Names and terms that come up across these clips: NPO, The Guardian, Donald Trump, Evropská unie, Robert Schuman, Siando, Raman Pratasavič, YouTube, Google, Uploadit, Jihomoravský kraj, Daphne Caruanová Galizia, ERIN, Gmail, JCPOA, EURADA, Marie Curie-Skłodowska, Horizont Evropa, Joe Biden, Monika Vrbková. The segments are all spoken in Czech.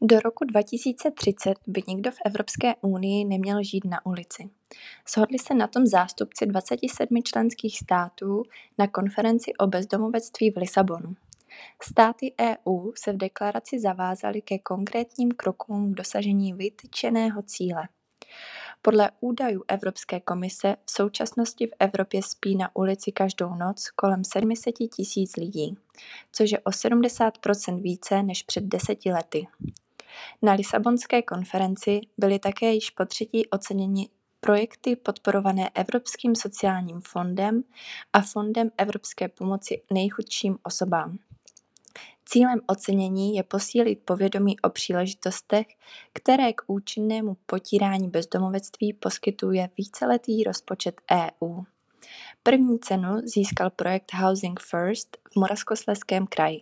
Do roku 2030 by nikdo v Evropské unii neměl žít na ulici. Shodli se na tom zástupci 27 členských států na konferenci o bezdomovectví v Lisabonu. Státy EU se v deklaraci zavázaly ke konkrétním krokům k dosažení vytyčeného cíle. Podle údajů Evropské komise v současnosti v Evropě spí na ulici každou noc kolem 700 000 lidí, což je o 70% více než před 10 lety. Na Lisabonské konferenci byly také již potřetí oceněni projekty podporované Evropským sociálním fondem a Fondem evropské pomoci nejchudším osobám. Cílem ocenění je posílit povědomí o příležitostech, které k účinnému potírání bezdomovectví poskytuje víceletý rozpočet EU. První cenu získal projekt Housing First v Moravskoslezském kraji.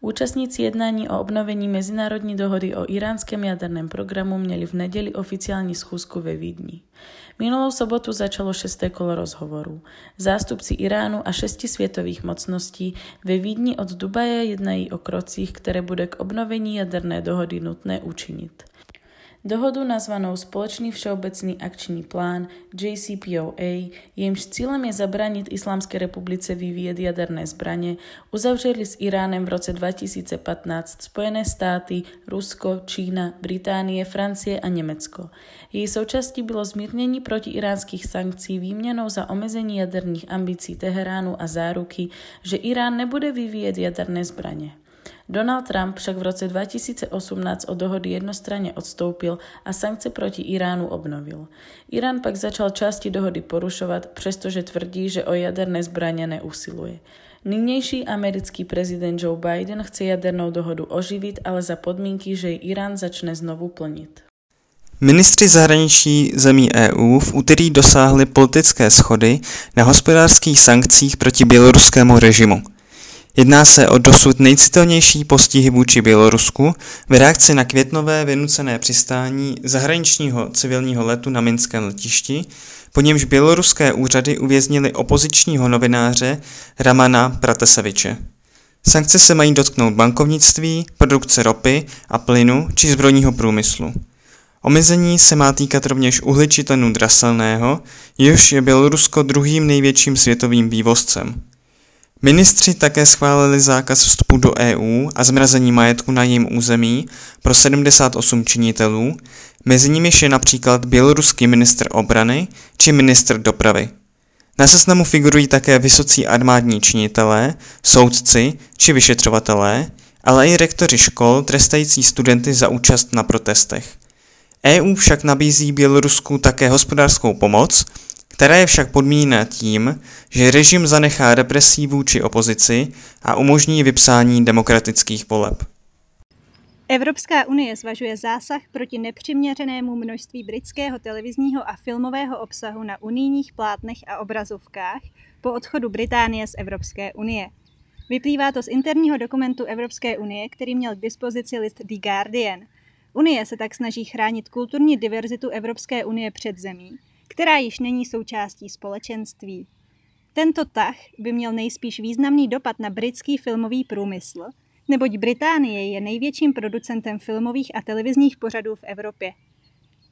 Účastníci jednání o obnovení mezinárodní dohody o iránském jaderném programu měli v neděli oficiální schůzku ve Vídni. Minulou sobotu začalo 6. kolo rozhovorů. Zástupci Iránu a 6 světových mocností ve Vídni od Dubaje jednají o krocích, které bude k obnovení jaderné dohody nutné učinit. Dohodu nazvanou Společný všeobecný akční plán JCPOA, jejímž cílem je zabránit Islámské republice vyvíjet jaderné zbraně, uzavřeli s Iránem v roce 2015 Spojené státy, Rusko, Čína, Británie, Francie a Německo. Její součástí bylo zmírnění protiiránských sankcí výměnou za omezení jaderných ambicí Teheránu a záruky, že Irán nebude vyvíjet jaderné zbraně. Donald Trump však v roce 2018 od dohody jednostranně odstoupil a sankce proti Iránu obnovil. Irán pak začal části dohody porušovat, přestože tvrdí, že o jaderné zbraně neusiluje. Nynější americký prezident Joe Biden chce jadernou dohodu oživit, ale za podmínky, že ji Irán začne znovu plnit. Ministři zahraničí zemí EU v úterý dosáhli politické shody na hospodářských sankcích proti běloruskému režimu. Jedná se o dosud nejcitelnější postihy vůči Bělorusku v reakci na květnové vynucené přistání zahraničního civilního letu na minském letišti, po němž běloruské úřady uvěznily opozičního novináře Ramana Pratasaviče. Sankce se mají dotknout bankovnictví, produkce ropy a plynu či zbrojního průmyslu. Omezení se má týkat rovněž uhličitanu draselného, jehož je Bělorusko druhým největším světovým vývozcem. Ministři také schválili zákaz vstupu do EU a zmrazení majetku na jejím území pro 78 činitelů, mezi nimi je například běloruský ministr obrany či ministr dopravy. Na seznamu figurují také vysocí armádní činitelé, soudci či vyšetřovatelé, ale i rektoři škol trestající studenty za účast na protestech. EU však nabízí Bělorusku také hospodářskou pomoc, která je však podmíněna tím, že režim zanechá represí vůči opozici a umožní vypsání demokratických voleb. Evropská unie zvažuje zásah proti nepřiměřenému množství britského televizního a filmového obsahu na unijních plátnech a obrazovkách po odchodu Británie z Evropské unie. Vyplývá to z interního dokumentu Evropské unie, který měl k dispozici list The Guardian. Unie se tak snaží chránit kulturní diverzitu Evropské unie před zemí, která již není součástí společenství. Tento tah by měl nejspíš významný dopad na britský filmový průmysl, neboť Británie je největším producentem filmových a televizních pořadů v Evropě.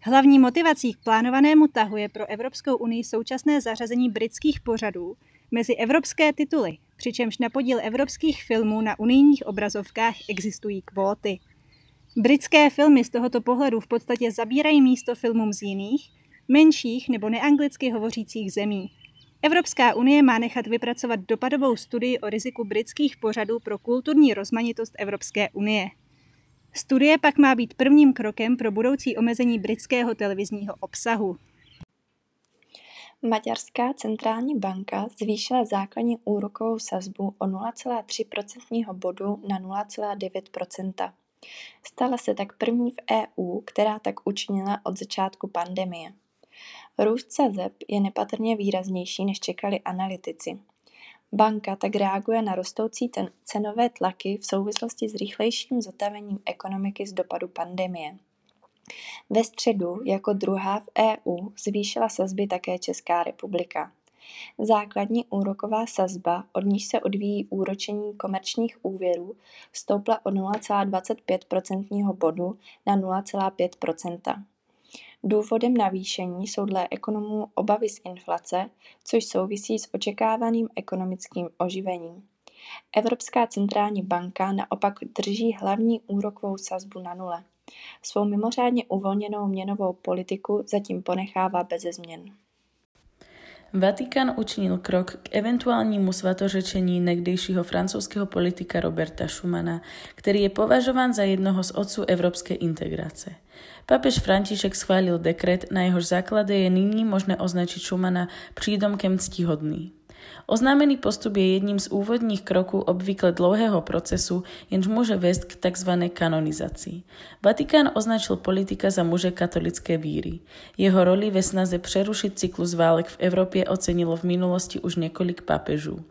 Hlavní motivací k plánovanému tahu je pro Evropskou unii současné zařazení britských pořadů mezi evropské tituly, přičemž na podíl evropských filmů na unijních obrazovkách existují kvóty. Britské filmy z tohoto pohledu v podstatě zabírají místo filmům z jiných, menších nebo neanglicky hovořících zemí. Evropská unie má nechat vypracovat dopadovou studii o riziku britských pořadů pro kulturní rozmanitost Evropské unie. Studie pak má být prvním krokem pro budoucí omezení britského televizního obsahu. Maďarská centrální banka zvýšila základní úrokovou sazbu o 0,3% bodu na 0,9%. Stala se tak první v EU, která tak učinila od začátku pandemie. Růst sazeb je nepatrně výraznější, než čekali analytici. Banka tak reaguje na rostoucí cenové tlaky v souvislosti s rychlejším zotavením ekonomiky z dopadu pandemie. Ve středu jako druhá v EU zvýšila sazby také Česká republika. Základní úroková sazba, od níž se odvíjí úročení komerčních úvěrů, stoupla o 0,25% bodu na 0,5%. Důvodem navýšení jsou dle ekonomů obavy z inflace, což souvisí s očekávaným ekonomickým oživením. Evropská centrální banka naopak drží hlavní úrokovou sazbu na nule. Svou mimořádně uvolněnou měnovou politiku zatím ponechává beze změn. Vatikán učinil krok k eventuálnímu svatořečení někdejšího francouzského politika Roberta Schumana, který je považován za jednoho z otců evropské integrace. Papež František schválil dekret, na jehož základe je nyní možné označit Schumana přídomkem ctihodný. Oznámený postup je jedním z úvodních kroků obvykle dlouhého procesu, jenž může vést k tzv. Kanonizaci. Vatikán označil politika za muže katolické víry. Jeho roli ve snaze přerušit cyklus válek v Evropě ocenilo v minulosti už několik papežů.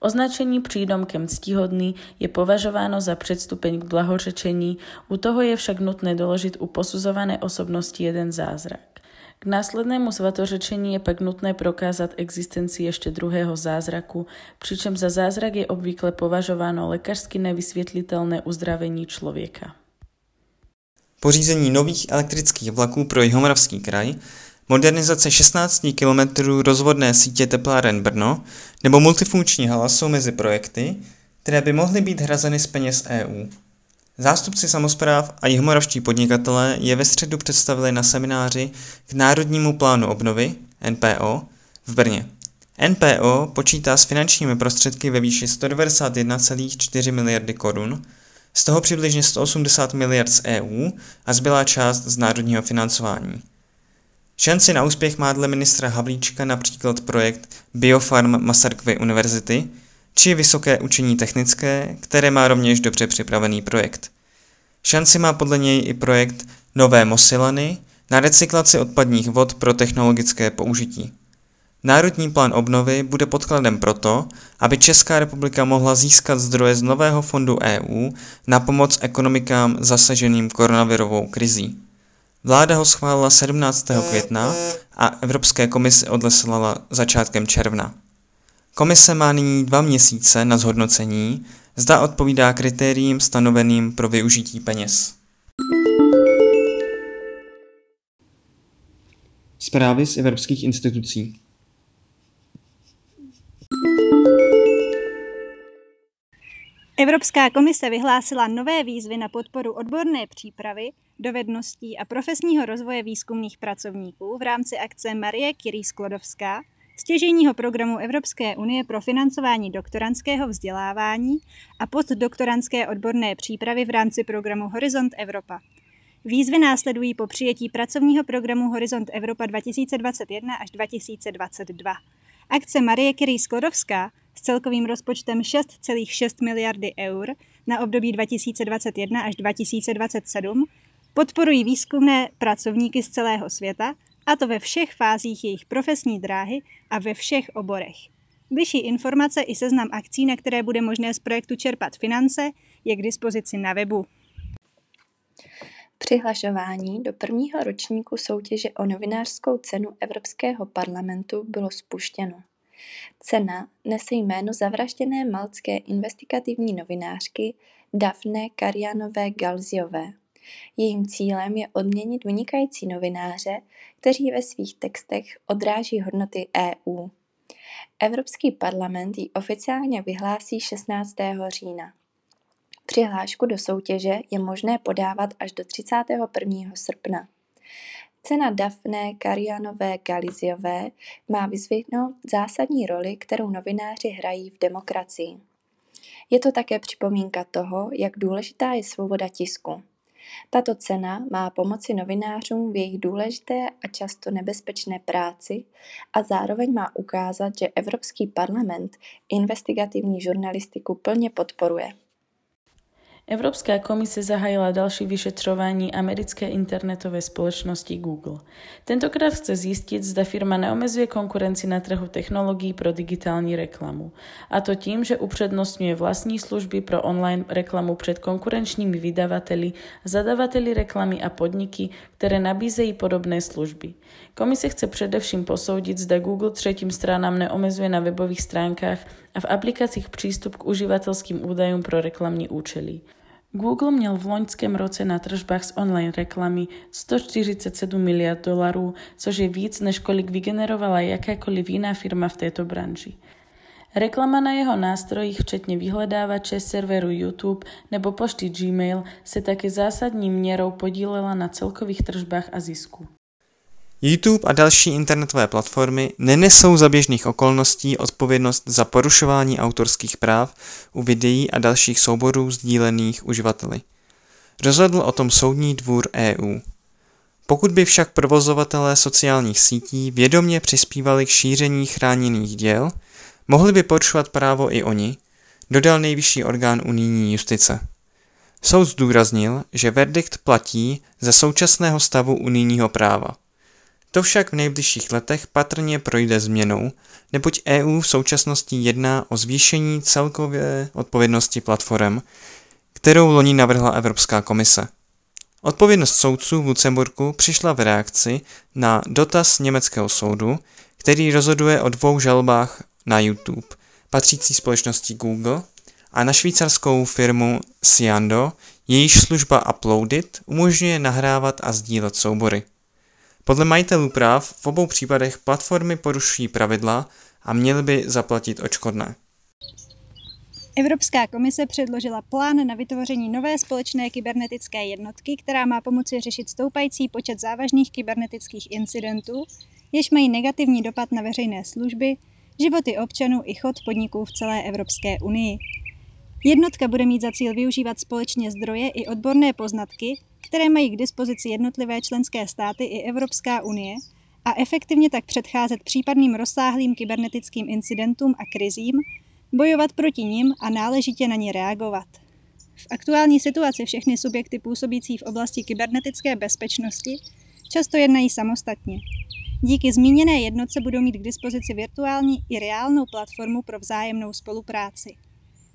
Označení přídomkem ctihodný je považováno za předstupeň k blahořečení, u toho je však nutné doložit u posuzované osobnosti jeden zázrak. K následnému svatořečení je pak nutné prokázat existenci ještě druhého zázraku, přičemž za zázrak je obvykle považováno lékařsky nevysvětlitelné uzdravení člověka. Pořízení nových elektrických vlaků pro Jihomoravský kraj, modernizace 16 km rozvodné sítě tepláren Brno nebo multifunkční hala jsou mezi projekty, které by mohly být hrazeny z peněz EU. Zástupci samospráv a jihomoravští podnikatelé je ve středu představili na semináři k Národnímu plánu obnovy NPO v Brně. NPO počítá s finančními prostředky ve výši 191,4 miliardy korun, z toho přibližně 180 miliard z EU a zbylá část z národního financování. Šanci na úspěch má dle ministra Havlíčka například projekt Biofarm Masarykové univerzity, či Vysoké učení technické, které má rovněž dobře připravený projekt. Šanci má podle něj i projekt Nové Mosilany na recyklaci odpadních vod pro technologické použití. Národní plán obnovy bude podkladem proto, aby Česká republika mohla získat zdroje z nového fondu EU na pomoc ekonomikám zasaženým koronavirovou krizí. Vláda ho schválila 17. května a Evropské komisi odeslala začátkem června. Komise má nyní 2 měsíce na zhodnocení, zda odpovídá kritériím stanoveným pro využití peněz. Zprávy z evropských institucí. Evropská komise vyhlásila nové výzvy na podporu odborné přípravy, dovedností a profesního rozvoje výzkumných pracovníků v rámci akce Marie Curie-Skłodowska, stěžejního programu Evropské unie pro financování doktorandského vzdělávání a postdoktorandské odborné přípravy v rámci programu Horizont Evropa. Výzvy následují po přijetí pracovního programu Horizont Evropa 2021 až 2022. Akce Marie Curie-Skłodowska s celkovým rozpočtem 6,6 miliardy eur na období 2021 až 2027 podporují výzkumné pracovníky z celého světa, a to ve všech fázích jejich profesní dráhy a ve všech oborech. Bližší informace i seznam akcí, na které bude možné z projektu čerpat finance, je k dispozici na webu. Přihlašování do prvního ročníku soutěže o novinářskou cenu Evropského parlamentu bylo spuštěno. Cena nese jméno zavražděné maltské investigativní novinářky Daphne Caruanové Galiziové. Jejím cílem je odměnit vynikající novináře, kteří ve svých textech odráží hodnoty EU. Evropský parlament ji oficiálně vyhlásí 16. října. Přihlášku do soutěže je možné podávat až do 31. srpna. Cena Daphne Caruanové Galiziové má vyzvihnout zásadní roli, kterou novináři hrají v demokracii. Je to také připomínka toho, jak důležitá je svoboda tisku. Tato cena má pomoci novinářům v jejich důležité a často nebezpečné práci a zároveň má ukázat, že Evropský parlament investigativní žurnalistiku plně podporuje. Evropská komise zahájila další vyšetřování americké internetové společnosti Google. Tentokrát chce zjistit, zda firma neomezuje konkurenci na trhu technologií pro digitální reklamu. A to tím, že upřednostňuje vlastní služby pro online reklamu před konkurenčními vydavateli, zadavateli reklamy a podniky, které nabízejí podobné služby. Komise chce především posoudit, zda Google třetím stranám neomezuje na webových stránkách a v aplikacích přístup k uživatelským údajům pro reklamní účely. Google měl v loňském roce na tržbách z online reklamy 147 miliard dolarů, což je víc, než kolik vygenerovala jakákoliv jiná firma v této branži. Reklama na jeho nástrojích, včetně vyhledávače, serveru YouTube nebo pošty Gmail, se také zásadní měrou podílela na celkových tržbách a zisku. YouTube a další internetové platformy nenesou za běžných okolností odpovědnost za porušování autorských práv u videí a dalších souborů sdílených uživateli. Rozhodl o tom Soudní dvůr EU. Pokud by však provozovatelé sociálních sítí vědomě přispívali k šíření chráněných děl, mohli by porušovat právo i oni, dodal nejvyšší orgán unijní justice. Soud zdůraznil, že verdikt platí za současného stavu unijního práva. To však v nejbližších letech patrně projde změnou, neboť EU v současnosti jedná o zvýšení celkové odpovědnosti platform, kterou loni navrhla Evropská komise. Odpovědnost soudců v Lucemburku přišla v reakci na dotaz německého soudu, který rozhoduje o dvou žalobách na YouTube, patřící společnosti Google a na švýcarskou firmu Siando, jejíž služba Uploadit umožňuje nahrávat a sdílet soubory. Podle majitelů práv v obou případech platformy porušují pravidla a měly by zaplatit odškodné. Evropská komise předložila plán na vytvoření nové společné kybernetické jednotky, která má pomoci řešit stoupající počet závažných kybernetických incidentů, jež mají negativní dopad na veřejné služby, životy občanů i chod podniků v celé Evropské unii. Jednotka bude mít za cíl využívat společně zdroje i odborné poznatky, které mají k dispozici jednotlivé členské státy i Evropská unie a efektivně tak předcházet případným rozsáhlým kybernetickým incidentům a krizím, bojovat proti nim a náležitě na ně reagovat. V aktuální situaci všechny subjekty působící v oblasti kybernetické bezpečnosti často jednají samostatně. Díky zmíněné jednotce budou mít k dispozici virtuální i reálnou platformu pro vzájemnou spolupráci.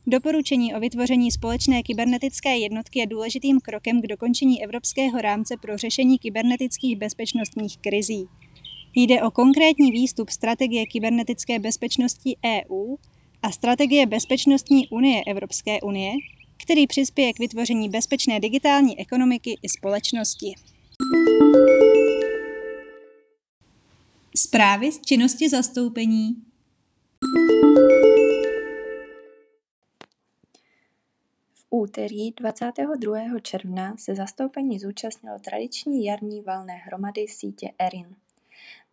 Doporučení o vytvoření společné kybernetické jednotky je důležitým krokem k dokončení evropského rámce pro řešení kybernetických bezpečnostních krizí. Jde o konkrétní výstup strategie kybernetické bezpečnosti EU a strategie bezpečnostní unie Evropské unie, který přispěje k vytvoření bezpečné digitální ekonomiky i společnosti. Zprávy z činnosti zastoupení. Úterý 22. června se zastoupení zúčastnilo tradiční jarní valné hromady sítě ERIN.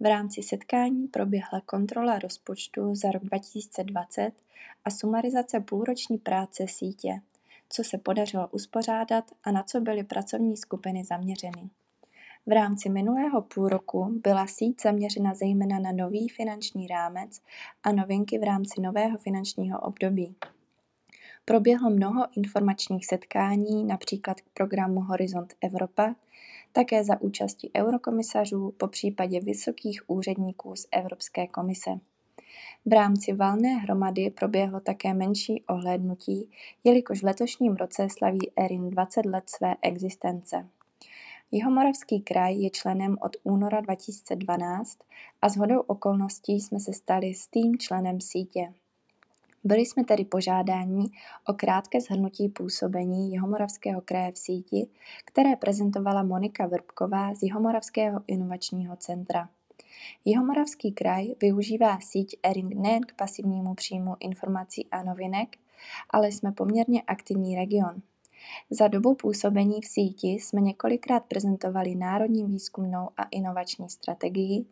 V rámci setkání proběhla kontrola rozpočtu za rok 2020 a sumarizace půlroční práce sítě, co se podařilo uspořádat a na co byly pracovní skupiny zaměřeny. V rámci minulého půlroku byla síť zaměřena zejména na nový finanční rámec a novinky v rámci nového finančního období. Proběhlo mnoho informačních setkání, například k programu Horizont Evropa, také za účasti eurokomisařů, popřípadě vysokých úředníků z Evropské komise. V rámci valné hromady proběhlo také menší ohlédnutí, jelikož v letošním roce slaví ERIN 20 let své existence. Jihomoravský kraj je členem od února 2012 a shodou okolností jsme se stali stálým členem sítě. Byli jsme tedy požádáni o krátké shrnutí působení Jihomoravského kraje v síti, které prezentovala Monika Vrbková z Jihomoravského inovačního centra. Jihomoravský kraj využívá síť ERIN nejen k pasivnímu příjmu informací a novinek, ale jsme poměrně aktivní region. Za dobu působení v síti jsme několikrát prezentovali národní výzkumnou a inovační strategii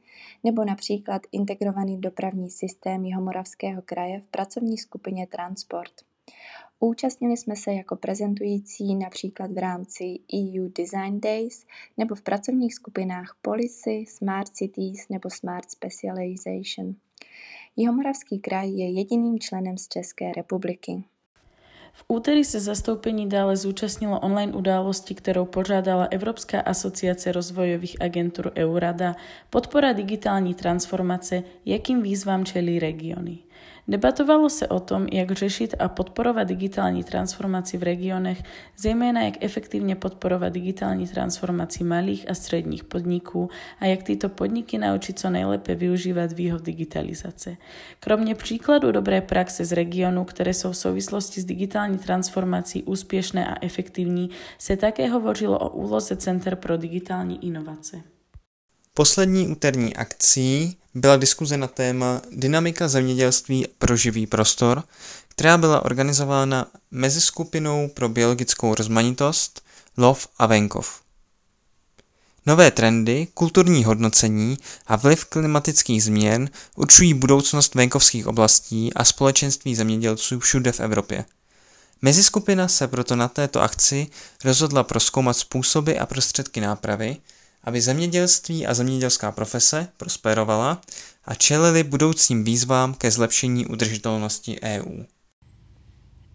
nebo například integrovaný dopravní systém Jihomoravského kraje v pracovní skupině Transport. Účastnili jsme se jako prezentující například v rámci EU Design Days nebo v pracovních skupinách Policy, Smart Cities nebo Smart Specialization. Jihomoravský kraj je jediným členem z České republiky. V úterý se zastoupení dále zúčastnilo online události, kterou pořádala Evropská asociace rozvojových agentur EURADA, podpora digitální transformace, jakým výzvám čelí regiony. Debatovalo se o tom, jak řešit a podporovat digitální transformaci v regionech, zejména jak efektivně podporovat digitální transformaci malých a středních podniků a jak tyto podniky naučit co nejlépe využívat výhod digitalizace. Kromě příkladů dobré praxe z regionu, které jsou v souvislosti s digitální transformací úspěšné a efektivní, se také hovořilo o úloze Center pro digitální inovace. Poslední úterní akcí byla diskuze na téma Dynamika zemědělství pro živý prostor, která byla organizována Meziskupinou pro biologickou rozmanitost Lov a venkov. Nové trendy, kulturní hodnocení a vliv klimatických změn určují budoucnost venkovských oblastí a společenství zemědělců všude v Evropě. Meziskupina se proto na této akci rozhodla prozkoumat způsoby a prostředky nápravy, aby zemědělství a zemědělská profese prosperovala a čelili budoucím výzvám ke zlepšení udržitelnosti EU.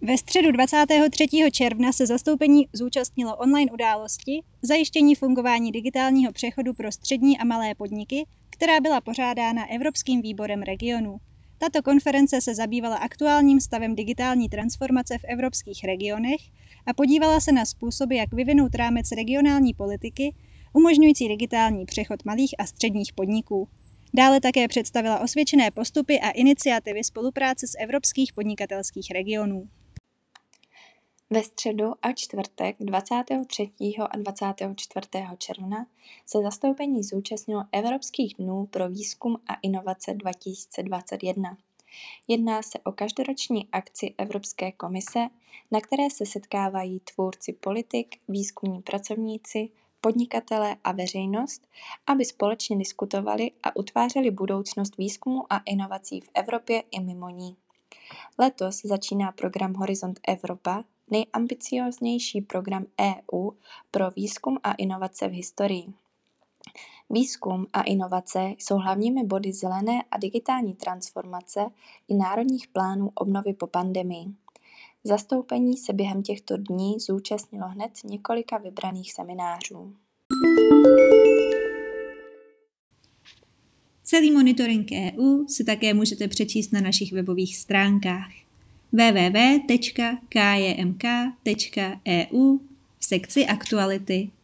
Ve středu 23. června se zastoupení zúčastnilo online události Zajištění fungování digitálního přechodu pro střední a malé podniky, která byla pořádána Evropským výborem regionů. Tato konference se zabývala aktuálním stavem digitální transformace v evropských regionech a podívala se na způsoby, jak vyvinout rámec regionální politiky umožňující digitální přechod malých a středních podniků. Dále také představila osvědčené postupy a iniciativy spolupráce s evropských podnikatelských regionů. Ve středu a čtvrtek 23. a 24. června se zastoupení zúčastnilo Evropských dnů pro výzkum a inovace 2021. Jedná se o každoroční akci Evropské komise, na které se setkávají tvůrci politik, výzkumní pracovníci, podnikatelé a veřejnost, aby společně diskutovali a utvářeli budoucnost výzkumu a inovací v Evropě i mimo ní. Letos začíná program Horizont Evropa, nejambicióznější program EU pro výzkum a inovace v historii. Výzkum a inovace jsou hlavními body zelené a digitální transformace i národních plánů obnovy po pandemii. Zastoupení se během těchto dní zúčastnilo hned několika vybraných seminářů. Celý monitoring EU se také můžete přečíst na našich webových stránkách www.kjmk.eu v sekci Aktuality.